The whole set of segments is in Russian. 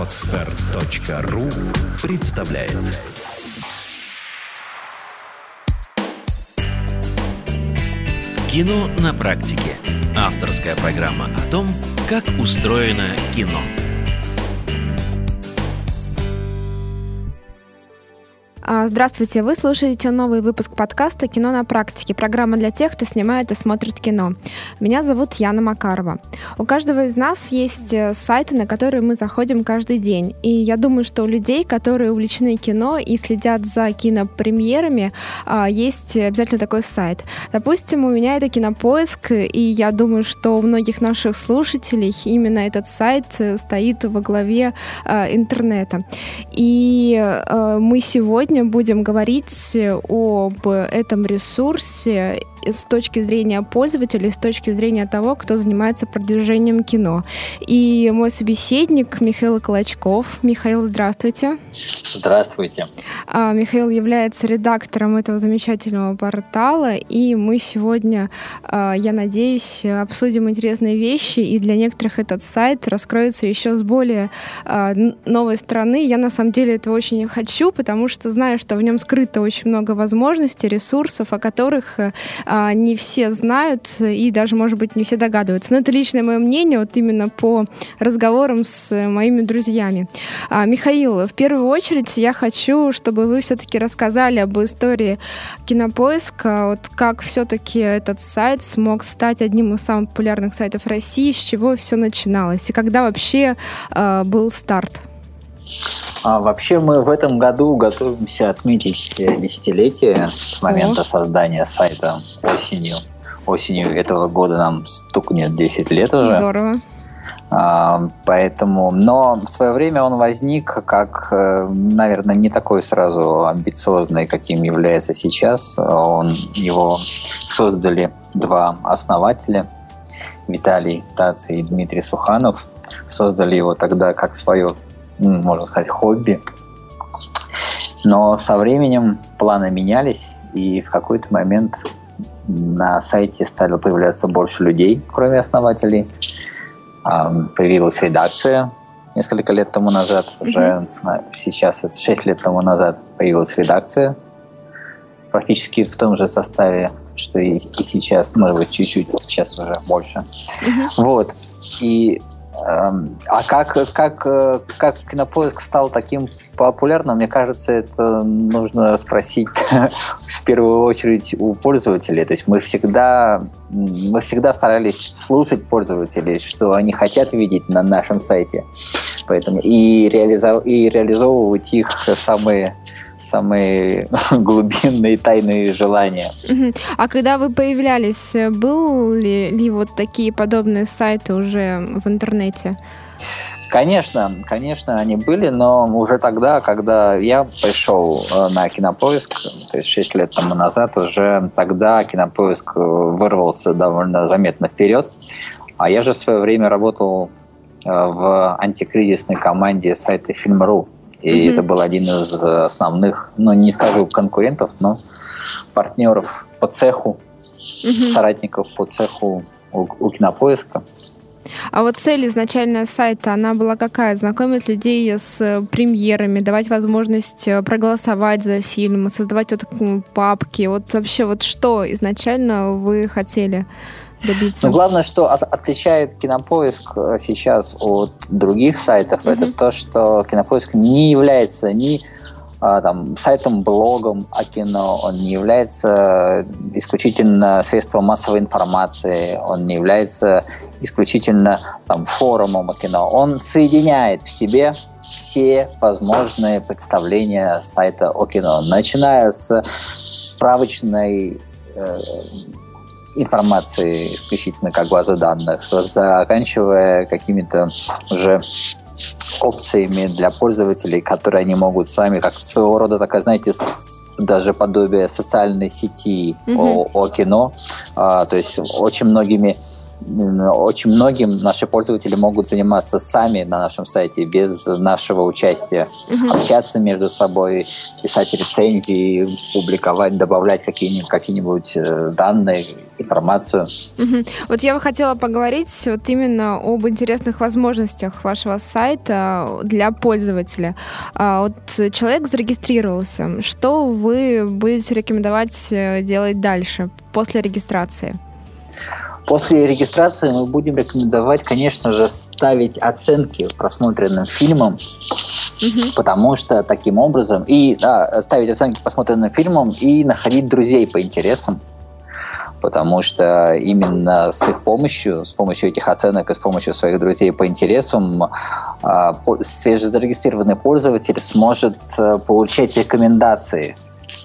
Podstart.ru представляет. Кино на практике. Авторская программа о том, как устроено кино. Здравствуйте, вы слушаете новый выпуск подкаста «Кино на практике». Программа для тех, кто снимает и смотрит кино. Меня зовут Яна Макарова. У каждого из нас есть сайты, на которые мы заходим каждый день. И я думаю, что у людей, которые увлечены кино и следят за кинопремьерами, есть обязательно такой сайт. Допустим, у меня это «КиноПоиск», и я думаю, что у многих наших слушателей именно этот сайт стоит во главе интернета. И мы сегодня будем говорить об этом ресурсе с точки зрения пользователей, с точки зрения того, кто занимается продвижением кино. И мой собеседник Михаил Клочков. Михаил, здравствуйте. Здравствуйте. Михаил является редактором этого замечательного портала, и мы сегодня, я надеюсь, обсудим интересные вещи, и для некоторых этот сайт раскроется еще с более новой стороны. Я, на самом деле, этого очень хочу, потому что знаю, что в нем скрыто очень много возможностей, ресурсов, о которых не все знают и даже, может быть, не все догадываются. Но это личное мое мнение, вот именно по разговорам с моими друзьями. Михаил, в первую очередь я хочу, чтобы вы все-таки рассказали об истории «КиноПоиска», вот как все-таки этот сайт смог стать одним из самых популярных сайтов России, с чего все начиналось и когда вообще был старт. Вообще мы в этом году готовимся отметить десятилетие с момента создания сайта осенью. Осенью этого года нам стукнет 10 лет уже. Здорово. Поэтому, но в свое время он возник как, наверное, не такой сразу амбициозный, каким является сейчас. Его создали два основателя, Виталий Таций и Дмитрий Суханов. Создали его тогда как свое, можно сказать, хобби. Но со временем планы менялись, и в какой-то момент на сайте стало появляться больше людей, кроме основателей. Появилась редакция несколько лет тому назад, уже сейчас, 6 лет тому назад, появилась редакция. Практически в том же составе, что и сейчас, может быть, чуть-чуть, сейчас уже больше. Вот. И а как «КиноПоиск» стал таким популярным, мне кажется, это нужно спросить в первую очередь у пользователей. То есть мы всегда старались слушать пользователей, что они хотят видеть на нашем сайте. Поэтому и реализовывать их самые глубинные тайные желания. А когда вы появлялись, были ли вот такие подобные сайты уже в интернете? Конечно, они были, но уже тогда, когда я пришел на «КиноПоиск», то есть 6 лет тому назад, уже тогда «КиноПоиск» вырвался довольно заметно вперед. А я же в свое время работал в антикризисной команде сайта Film.ru. И это был один из основных, не скажу конкурентов, но партнеров по цеху, соратников по цеху у «КиноПоиска». А вот цель изначальная сайта, она была какая? Знакомить людей с премьерами, давать возможность проголосовать за фильм, создавать вот папки. Вот вообще вот что изначально вы хотели добиться? Но главное, что отличает «КиноПоиск» сейчас от других сайтов, это то, что «КиноПоиск» не является ни сайтом-блогом о кино, он не является исключительно средством массовой информации, он не является исключительно форумом о кино. Он соединяет в себе все возможные представления сайта о кино, начиная с справочной информации исключительно как база данных, заканчивая какими-то уже опциями для пользователей, которые они могут сами, как своего рода такая, знаете, даже подобие социальной сети о кино, то есть очень многими очень многим наши пользователи могут заниматься сами на нашем сайте, без нашего участия. Mm-hmm. Общаться между собой, писать рецензии, публиковать, добавлять какие-нибудь данные, информацию. Mm-hmm. Вот я бы хотела поговорить вот именно об интересных возможностях вашего сайта для пользователя. Вот человек зарегистрировался. Что вы будете рекомендовать делать дальше, после регистрации? После регистрации мы будем рекомендовать, конечно же, ставить оценки просмотренным фильмам, mm-hmm. потому что таким образом... ставить оценки просмотренным фильмам и находить друзей по интересам, потому что именно с их помощью, с помощью этих оценок и с помощью своих друзей по интересам свежезарегистрированный пользователь сможет получать рекомендации,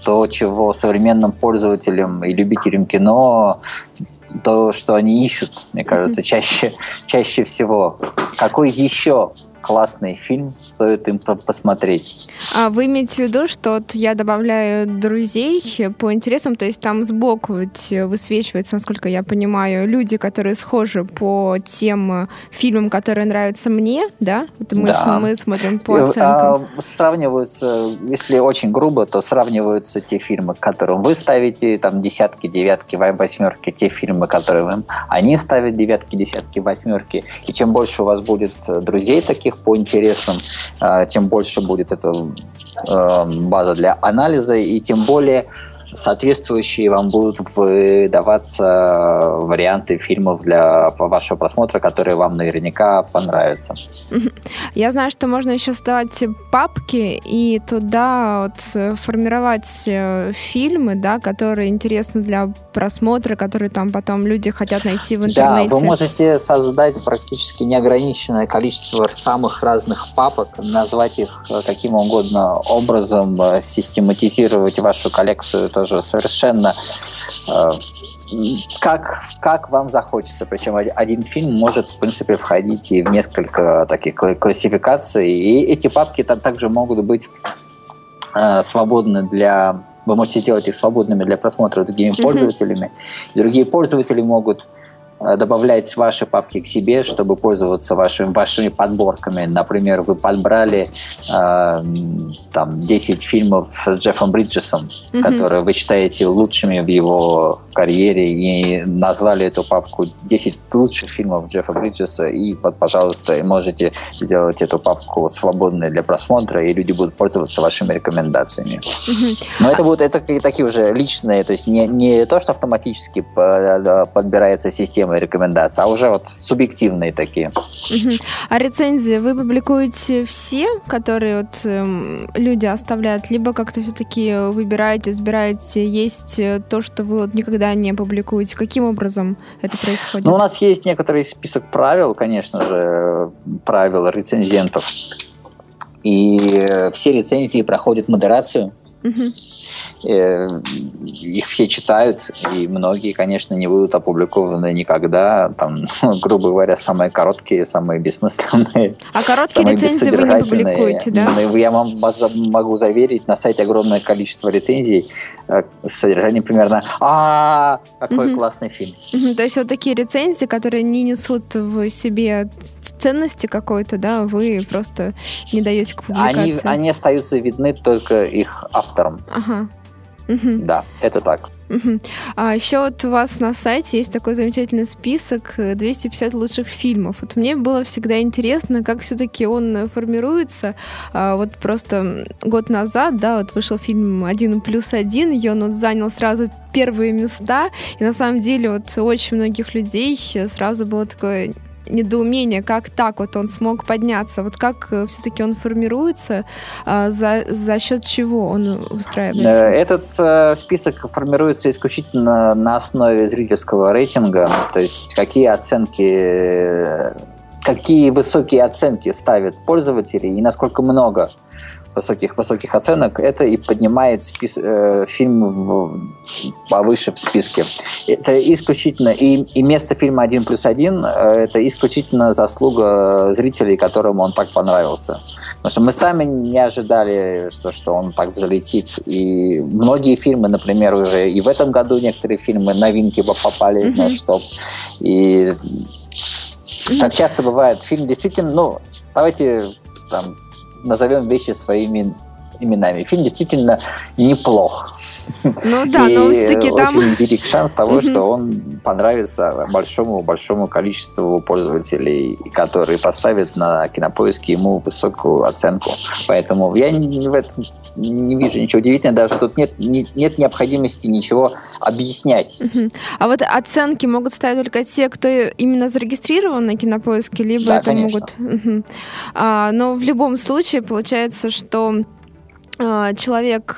то, чего современным пользователям и любителям кино... то, что они ищут, мне кажется, чаще всего. Какой еще классный фильм стоит им посмотреть? А вы имеете в виду, что вот я добавляю друзей по интересам, то есть там сбоку высвечиваются, насколько я понимаю, люди, которые схожи по тем фильмам, которые нравятся мне, да? Это мы, да. Мы смотрим по оценкам. Сравниваются, если очень грубо, то сравниваются те фильмы, к которым вы ставите, там, десятки, девятки, восьмерки, те фильмы, которые они ставят, девятки, десятки, восьмерки. И чем больше у вас будет друзей таких по интересам, тем больше будет эта база для анализа, и тем более соответствующие вам будут выдаваться варианты фильмов для вашего просмотра, которые вам наверняка понравятся. Я знаю, что можно еще создавать папки и туда вот формировать фильмы, да, которые интересны для просмотра, которые там потом люди хотят найти в интернете. Да, вы можете создать практически неограниченное количество самых разных папок, назвать их каким угодно образом, систематизировать вашу коллекцию тоже совершенно как вам захочется. Причем один фильм может, в принципе, входить и в несколько таких классификаций. И эти папки там также могут быть свободны для... Вы можете сделать их свободными для просмотра другими mm-hmm. пользователями. Другие пользователи могут добавлять ваши папки к себе, чтобы пользоваться вашими подборками. Например, вы подбрали 10 фильмов с Джеффом Бриджесом, mm-hmm. которые вы считаете лучшими в его карьере, и назвали эту папку 10 лучших фильмов Джеффа Бриджеса, и, пожалуйста, можете сделать эту папку свободной для просмотра, и люди будут пользоваться вашими рекомендациями. Mm-hmm. Но это будут такие уже личные, то есть не то, что автоматически подбирается система рекомендации, а уже вот субъективные такие. Uh-huh. А рецензии вы публикуете все, которые вот люди оставляют, либо как-то все-таки выбираете, избираете, есть то, что вы вот никогда не публикуете? Каким образом это происходит? Ну, у нас есть некоторый список правил, конечно же, правил рецензентов. И все рецензии проходят модерацию. Uh-huh. Их все читают, и многие, конечно, не будут опубликованы никогда. Там, грубо говоря, самые короткие, самые бессмысленные. А короткие рецензии вы не публикуете, да? Я вам могу заверить, на сайте огромное количество рецензий с содержанием примерно какой mm-hmm. классный фильм. Mm-hmm. То есть вот такие рецензии, которые не несут в себе ценности какой-то, да, вы просто не даете к публикации. Они остаются видны только их авторам. Ага. Uh-huh. Да, это так. Uh-huh. А еще вот у вас на сайте есть такой замечательный список 250 лучших фильмов. Вот мне было всегда интересно, как все-таки он формируется. Вот просто год назад, да, вот вышел фильм «Один плюс один», и он вот занял сразу первые места. И на самом деле вот очень многих людей сразу было такое недоумение, как так вот он смог подняться, вот как все-таки он формируется, за счет чего он выстраивается? Этот список формируется исключительно на основе зрительского рейтинга, то есть какие высокие оценки ставят пользователи и насколько много высоких оценок, это и поднимает фильм повыше в списке. Это исключительно и место фильма «Один плюс один» это исключительно заслуга зрителей, которым он так понравился. Потому что мы сами не ожидали, что он так взлетит. И многие фильмы, например, уже и в этом году некоторые фильмы новинки попали на штоп. И так часто бывает. Фильм действительно, давайте там назовем вещи своими именами. Фильм действительно неплох. Ну да, но все-таки там... очень велик шанс того, что он понравится большому количеству пользователей, которые поставят на Кинопоиске ему высокую оценку. Поэтому я в этом не вижу ничего удивительного, даже тут нет необходимости ничего объяснять. А вот оценки могут ставить только те, кто именно зарегистрирован на Кинопоиске, либо да, это конечно. Могут... но в любом случае получается, что человек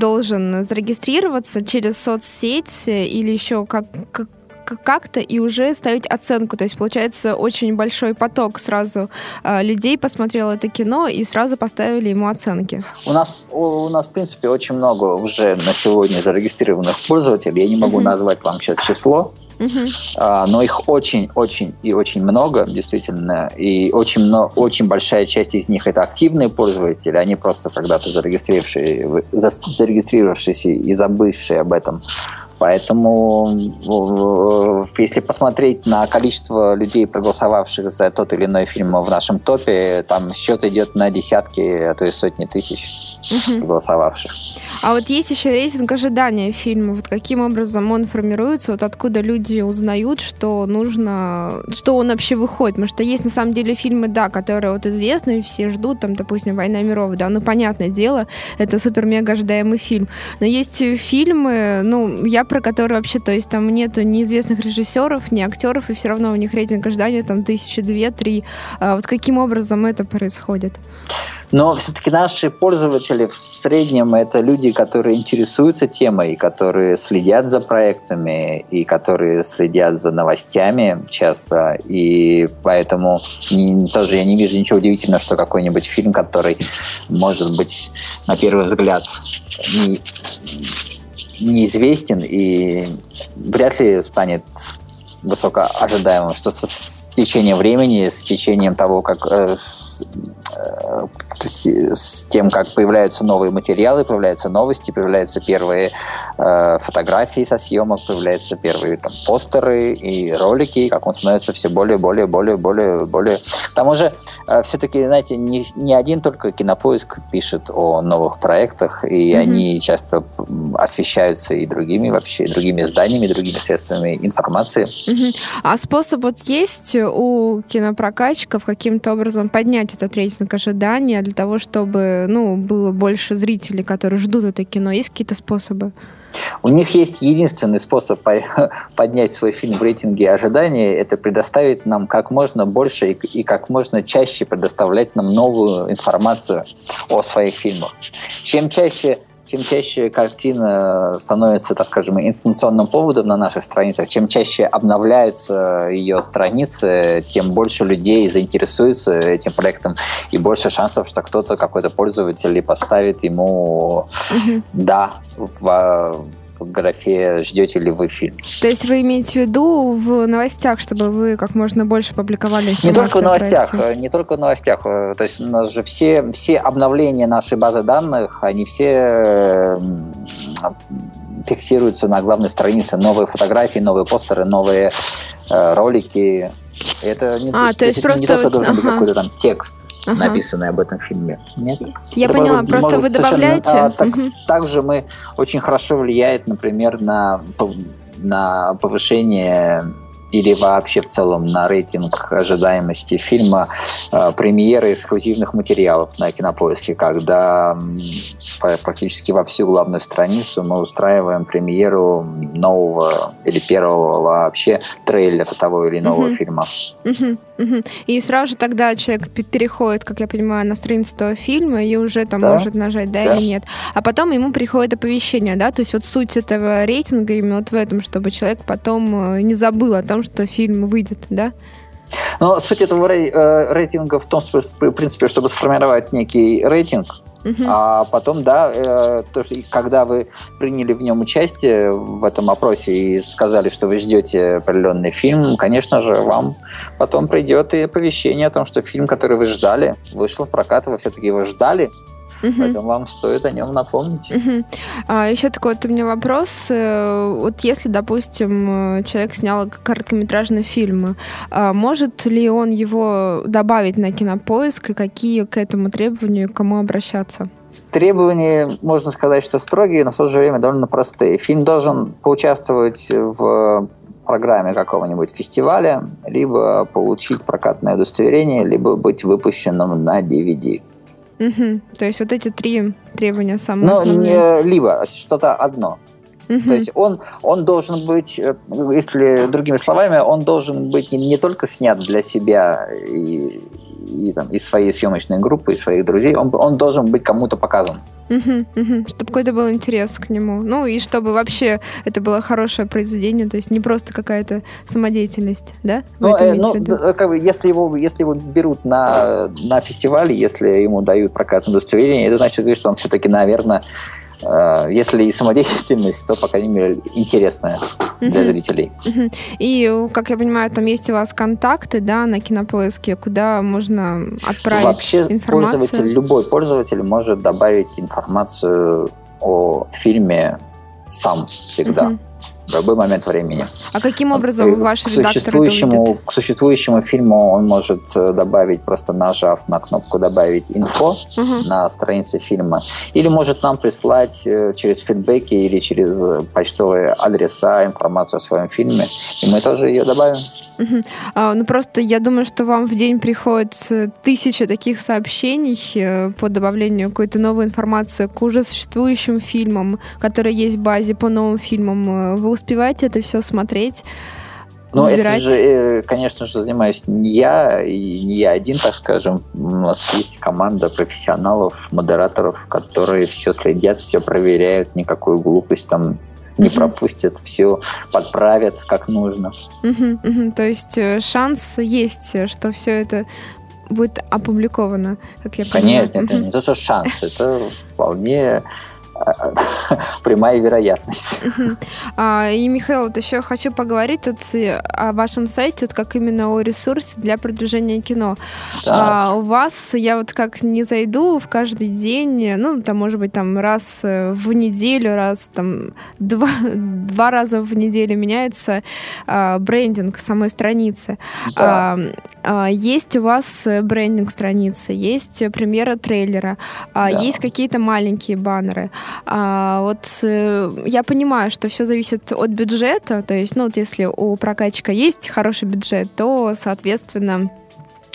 должен зарегистрироваться через соцсети или еще как-то и уже ставить оценку. То есть, получается, очень большой поток сразу людей посмотрел это кино и сразу поставили ему оценки. У нас, в принципе, очень много уже на сегодня зарегистрированных пользователей. Я не могу назвать вам сейчас число. Но их очень-очень и очень много, действительно. И очень большая часть из них это активные пользователи, они просто когда-то зарегистрировавшиеся и забывшие об этом. Поэтому, если посмотреть на количество людей, проголосовавших за тот или иной фильм в нашем топе, там счет идет на десятки, а то и сотни тысяч проголосовавших. А вот есть еще рейтинг ожидания фильма. Вот каким образом он формируется, вот откуда люди узнают, что нужно, что он вообще выходит. Потому что есть на самом деле фильмы, да, которые вот известны, и все ждут, там, допустим, «Война миров», да, понятное дело, это супер-мега ожидаемый фильм. Но есть фильмы, я про которые вообще, то есть там нету ни известных режиссеров, ни актеров, и все равно у них рейтинг ожидания там 1000, 2000, 3000. Вот каким образом это происходит? Но все-таки наши пользователи в среднем это люди, которые интересуются темой, которые следят за проектами и которые следят за новостями часто, и поэтому тоже я не вижу ничего удивительного, что какой-нибудь фильм, который, может быть, на первый взгляд неизвестен и вряд ли станет высокоожидаемым, что с течением времени, с течением того, как с тем, как появляются новые материалы, появляются новости, появляются первые фотографии со съемок, появляются первые там, постеры и ролики, как он становится все более. К тому же, все-таки, знаете, не один только Кинопоиск пишет о новых проектах, и они часто освещаются и другими изданиями, другими средствами информации. А способ вот есть у кинопрокатчиков каким-то образом поднять этот рейтинг ожидания для того, чтобы было больше зрителей, которые ждут это кино? Есть какие-то способы? У них есть единственный способ поднять свой фильм в рейтинге ожидания – это предоставить нам как можно больше и как можно чаще предоставлять нам новую информацию о своих фильмах. Чем чаще картина становится, так скажем, информационным поводом на наших страницах, чем чаще обновляются ее страницы, тем больше людей заинтересуются этим проектом и больше шансов, что кто-то, какой-то пользователь поставит ему «да» в графе «Ждете ли вы фильм?». То есть вы имеете в виду в новостях, чтобы вы как можно больше публиковали информацию? Не только в новостях. То есть у нас же все обновления нашей базы данных, они все фиксируются на главной странице. Новые фотографии, новые постеры, новые ролики. Это не просто должен быть какой-то там текст, написанный об этом фильме. Нет? Я это поняла, просто вы добавляете. Также мы очень хорошо влияет, например, на повышение или вообще в целом на рейтинг ожидаемости фильма премьеры эксклюзивных материалов на Кинопоиске, когда практически во всю главную страницу мы устраиваем премьеру нового или первого вообще трейлера того или иного фильма. И сразу же тогда человек переходит, как я понимаю, на страницу того фильма и уже там может нажать «да» или «нет». А потом ему приходит оповещение, да? То есть вот суть этого рейтинга именно вот в этом, чтобы человек потом не забыл о том, что фильм выйдет, да? Но суть этого рейтинга в том, в принципе, чтобы сформировать некий рейтинг, А потом, да, то, что, когда вы приняли в нем участие, в этом опросе, и сказали, что вы ждете определенный фильм, конечно же, вам потом придет и оповещение о том, что фильм, который вы ждали, вышел в прокат, вы все-таки его ждали. Поэтому вам стоит о нем напомнить. Еще такой вот у меня вопрос. Вот если, допустим, человек снял короткометражный фильм, может ли он его добавить на Кинопоиск, и какие к этому требованию, к кому обращаться? Требования, можно сказать, что строгие, но в то же время довольно простые. Фильм должен поучаствовать в программе какого-нибудь фестиваля, либо получить прокатное удостоверение, либо быть выпущенным на DVD. Угу. То есть вот эти три требования самые основные. Либо что-то одно. То есть он должен быть, если другими словами, он должен быть не только снят для себя и своей съемочной группы, и своих друзей, он должен быть кому-то показан. Чтобы какой-то был интерес к нему. Ну и чтобы вообще это было хорошее произведение, то есть не просто какая-то самодеятельность, да? Если его берут на фестивале, если ему дают прокатное удостоверение, это значит, что он все-таки, наверное, если и самодеятельность, то, по крайней мере, интересная для зрителей. И, как я понимаю, там есть у вас контакты, да, на Кинопоиске, куда можно отправить вообще информацию? Вообще любой пользователь может добавить информацию о фильме сам всегда, в любой момент времени. А каким образом ваш редактор это увидит? К существующему фильму он может добавить, просто нажав на кнопку «Добавить инфо» на странице фильма, или может нам прислать через фидбэки или через почтовые адреса информацию о своем фильме, и мы тоже ее добавим. Просто я думаю, что вам в день приходят тысячи таких сообщений по добавлению какой-то новой информации к уже существующим фильмам, которые есть в базе, по новым фильмам. Вы успеваете это все смотреть, выбирать? Это же, конечно же, занимаюсь не я, и не я один, так скажем. У нас есть команда профессионалов, модераторов, которые все следят, все проверяют, никакую глупость там не пропустят, все подправят как нужно. То есть шанс есть, что все это будет опубликовано, как я понимаю? Конечно, это не то, что шанс, это вполне... прямая вероятность. И, Михаил, вот еще хочу поговорить тут о вашем сайте, вот как именно о ресурсе для продвижения кино. У вас, я вот как не зайду в каждый день, может быть, раз в неделю, раз там два раза в неделю меняется брендинг самой страницы. Есть у вас брендинг страницы, есть премьера трейлера, есть какие-то маленькие баннеры. Я понимаю, что все зависит от бюджета, то есть, если у прокатчика есть хороший бюджет, то, соответственно,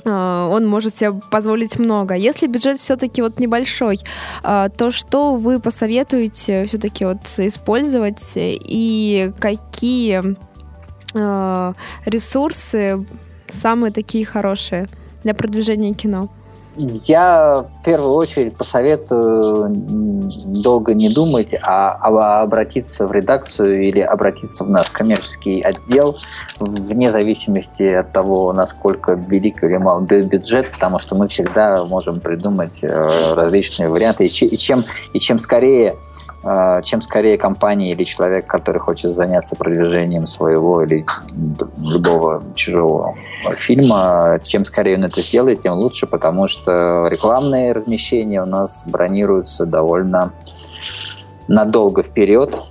он может себе позволить много. Если бюджет все-таки небольшой, то что вы посоветуете все-таки использовать и какие ресурсы самые такие хорошие для продвижения кино? Я в первую очередь посоветую долго не думать, а обратиться в редакцию или обратиться в наш коммерческий отдел, вне зависимости от того, насколько велик или мал бюджет, потому что мы всегда можем придумать различные варианты. Чем скорее компания или человек, который хочет заняться продвижением своего или любого чужого фильма, чем скорее он это сделает, тем лучше, потому что рекламные размещения у нас бронируются довольно надолго вперед.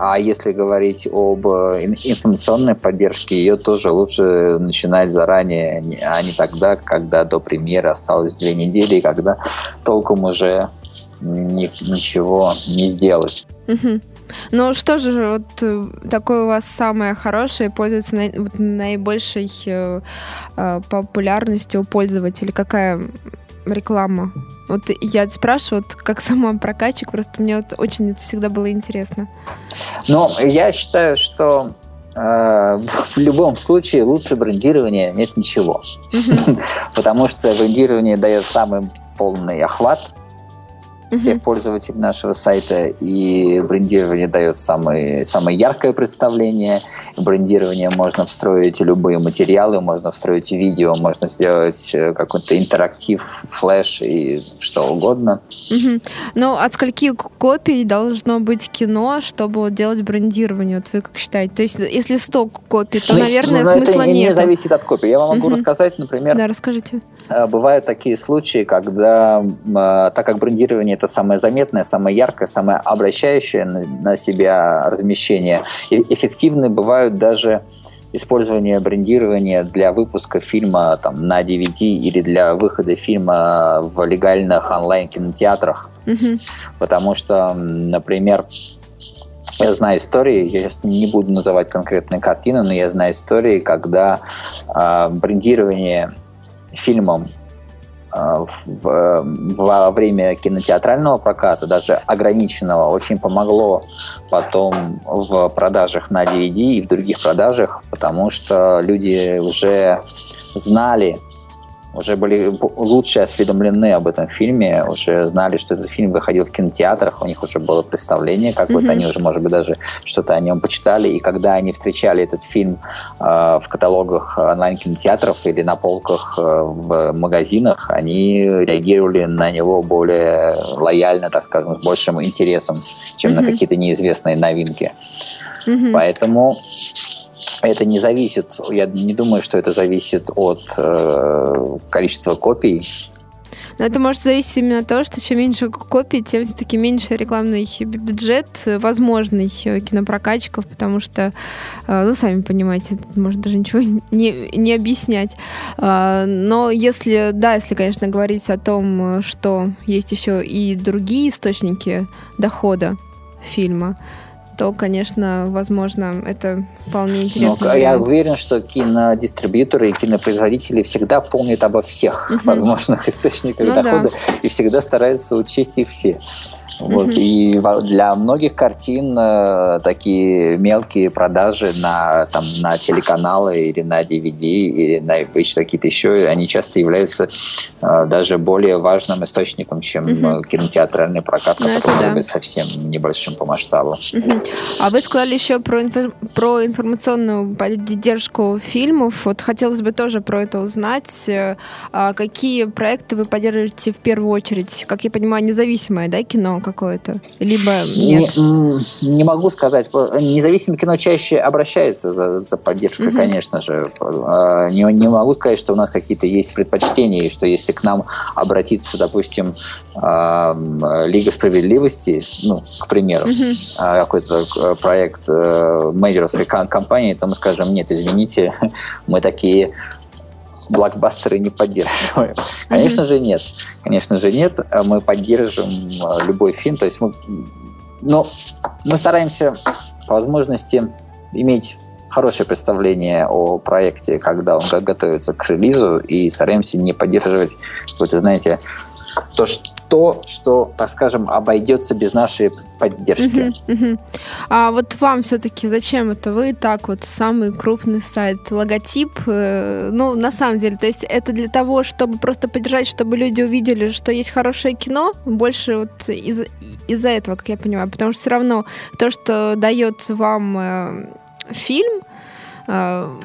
А если говорить об информационной поддержке, ее тоже лучше начинать заранее, а не тогда, когда до премьеры осталось 2 недели, и когда толком уже ничего не сделать. Ну что же, такое у вас самое хорошее, пользуется наибольшей популярностью у пользователей? Какая реклама? Я спрашиваю, как сама прокатчик, просто мне очень это всегда было интересно. Я считаю, что в любом случае лучше брендирования нет ничего. Потому что брендирование дает самый полный охват, всех пользователей нашего сайта, и брендирование дает самое яркое представление. В брендирование можно встроить любые материалы, можно встроить видео, можно сделать какой-то интерактив, флеш и что угодно. Ну, от скольки копий должно быть кино, чтобы делать брендирование? Вот вы как считаете? То есть, если 100 копий, то, наверное, смысла нет. Это не зависит от копий. Я вам могу рассказать, например... Да, расскажите. Бывают такие случаи, когда, так как брендирование — это самое заметное, самое яркое, самое обращающее на себя размещение, эффективны бывают даже использование брендирования для выпуска фильма там, на DVD или для выхода фильма в легальных онлайн-кинотеатрах. Потому что, например... Я знаю истории, я сейчас не буду называть конкретные картины, но я знаю истории, когда брендирование фильмом во время кинотеатрального проката, даже ограниченного, очень помогло потом в продажах на DVD и в других продажах, потому что люди уже знали, уже были лучше осведомлены об этом фильме, уже знали, что этот фильм выходил в кинотеатрах, у них уже было представление какое-то, они уже, может быть, даже что-то о нем почитали, и когда они встречали этот фильм в каталогах онлайн-кинотеатров или на полках в магазинах, они реагировали на него более лояльно, так скажем, с большим интересом, чем на какие-то неизвестные новинки. Поэтому... Это не зависит, я не думаю, что это зависит от количества копий. Но это может зависеть именно от того, что чем меньше копий, тем все-таки меньше рекламный бюджет возможный кинопрокатчиков, потому что, ну, сами понимаете, может даже ничего не объяснять. Но если, да, если, конечно, говорить о том, что есть еще и другие источники дохода фильма, то, конечно, возможно, это вполне интересно. Я уверен, что кинодистрибьюторы и кинопроизводители всегда помнят обо всех возможных источниках дохода и всегда стараются учесть их все. Вот. И для многих картин такие мелкие продажи на телеканалы или на DVD или на какие-то еще, они часто являются даже более важным источником, чем кинотеатральный прокат, который может быть совсем небольшим по масштабу. А вы сказали еще про информационную поддержку фильмов. Вот хотелось бы тоже про это узнать. Какие проекты вы поддерживаете в первую очередь? Как я понимаю, независимое, да, кино какое-то? Либо нет? Не могу сказать. Независимое кино чаще обращается за поддержкой, конечно же. Не могу сказать, что у нас какие-то есть предпочтения, и что если к нам обратиться, допустим, Лига справедливости, ну, к примеру, какой-то проект мейджерской компании, то мы скажем: нет, извините, мы такие блокбастеры не поддерживаем. Конечно же, нет. Конечно же, нет. Мы поддержим любой фильм. То есть мы стараемся по возможности иметь хорошее представление о проекте, когда он готовится к релизу, и стараемся не поддерживать, какой-то, знаете, то, что, так скажем, обойдется без нашей поддержки. А вот вам все-таки зачем это? Вы так вот самый крупный сайт, логотип, ну, на самом деле, то есть это для того, чтобы просто поддержать, чтобы люди увидели, что есть хорошее кино, больше вот из-за этого, как я понимаю, потому что все равно то, что дает вам фильм,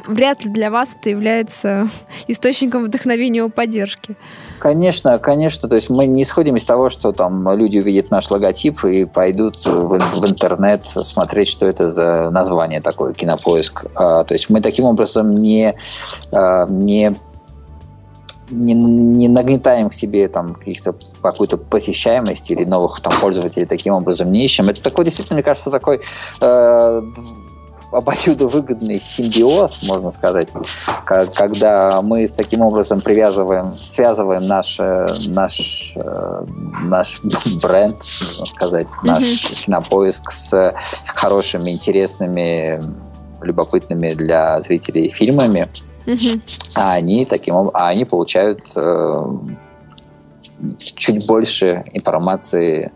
вряд ли для вас это является источником вдохновения и поддержки. Конечно. То есть мы не исходим из того, что там люди увидят наш логотип и пойдут в интернет смотреть, что это за название такое, «Кинопоиск». То есть мы таким образом не нагнетаем к себе там какую-то посещаемость или новых там пользователей таким образом не ищем. Это такой, действительно, мне кажется, такой... обоюдовыгодный симбиоз, можно сказать, когда мы таким образом связываем наш бренд, можно сказать, наш кинопоиск с хорошими, интересными, любопытными для зрителей фильмами, а они получают чуть больше информации,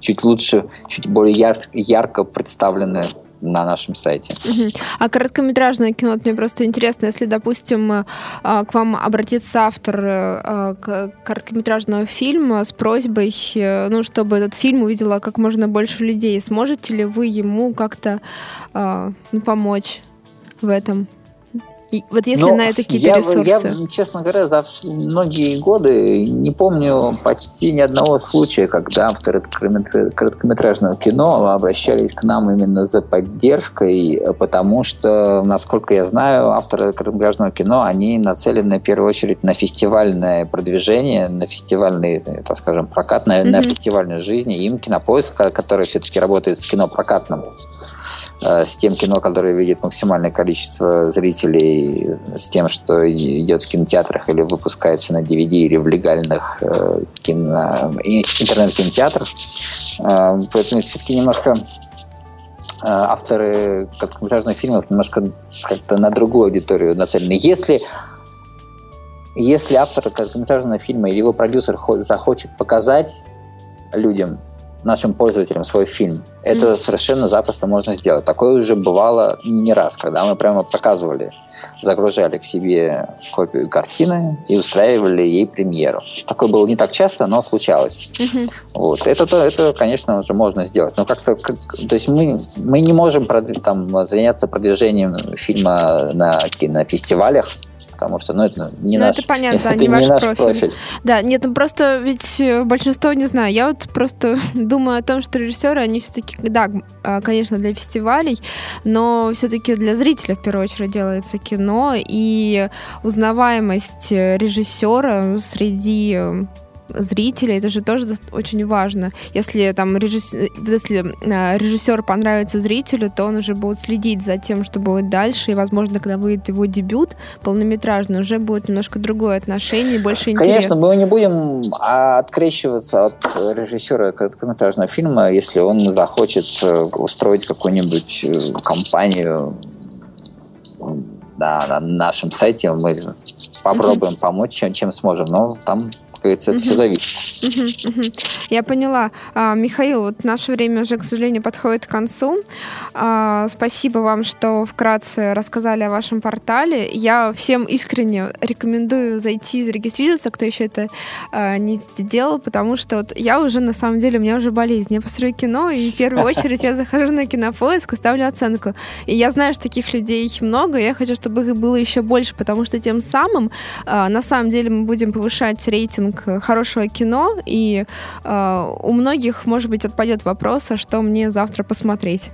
чуть лучше, чуть более ярко представлены на нашем сайте. А короткометражное кино, мне просто интересно, если, допустим, к вам обратится автор короткометражного фильма с просьбой, ну, чтобы этот фильм увидело как можно больше людей, сможете ли вы ему как-то помочь в этом? И вот если на это какие-то ресурсы? Я, честно говоря, за многие годы не помню почти ни одного случая, когда авторы короткометражного кино обращались к нам именно за поддержкой, потому что, насколько я знаю, авторы короткометражного кино, они нацелены в первую очередь на фестивальное продвижение, на фестивальный, так скажем, прокат, на фестивальную жизнь. Им «КиноПоиск», который все-таки работает с кино прокатным, с тем кино, которое видит максимальное количество зрителей, с тем, что идет в кинотеатрах или выпускается на DVD, или в легальных интернет-кинотеатрах. Поэтому все-таки немножко авторы короткометражных фильмов немножко как-то на другую аудиторию нацелены. Если автор короткометражного фильма или его продюсер захочет показать людям, нашим пользователям, свой фильм, это совершенно запросто можно сделать. Такое уже бывало не раз, когда мы прямо показывали, загружали к себе копию картины и устраивали ей премьеру. Такое было не так часто, но случалось. Вот. Это, конечно, уже можно сделать. Но то есть мы не можем заняться продвижением фильма на кинофестивалях, потому что, это не наш профиль. Это понятно, это не ваш профиль. Да, нет, просто ведь большинство, не знаю, я вот просто думаю о том, что режиссеры, они все-таки, да, конечно, для фестивалей, но все-таки для зрителя в первую очередь делается кино, и узнаваемость режиссера среди зрителей, это же тоже очень важно. Если режиссер понравится зрителю, то он уже будет следить за тем, что будет дальше, и, возможно, когда выйдет его дебют полнометражный, уже будет немножко другое отношение, больше интереса. Конечно, мы не будем открещиваться от режиссера короткометражного фильма, если он захочет устроить какую-нибудь кампанию на нашем сайте. Мы попробуем помочь, чем сможем, но там это все зависит. Я поняла. Михаил, наше время уже, к сожалению, подходит к концу. Спасибо вам, что вкратце рассказали о вашем портале. Я всем искренне рекомендую зайти и зарегистрироваться, кто еще это не сделал, потому что я уже, на самом деле, у меня уже болезнь. Я посмотрю кино, и в первую очередь я захожу на «КиноПоиск» и ставлю оценку. И я знаю, что таких людей много, и я хочу, чтобы их было еще больше, потому что тем самым, на самом деле, мы будем повышать рейтинг хорошего кино, и у многих, может быть, отпадет вопрос, а что мне завтра посмотреть.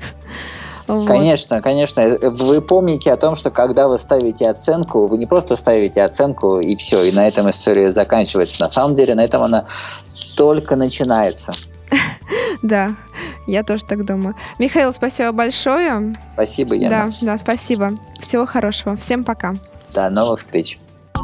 Конечно. Вы помните о том, что когда вы ставите оценку, вы не просто ставите оценку, и все, и на этом история заканчивается. На самом деле, на этом она только начинается. Да, я тоже так думаю. Михаил, спасибо большое. Спасибо, Яна. Да, спасибо. Всего хорошего. Всем пока. До новых встреч.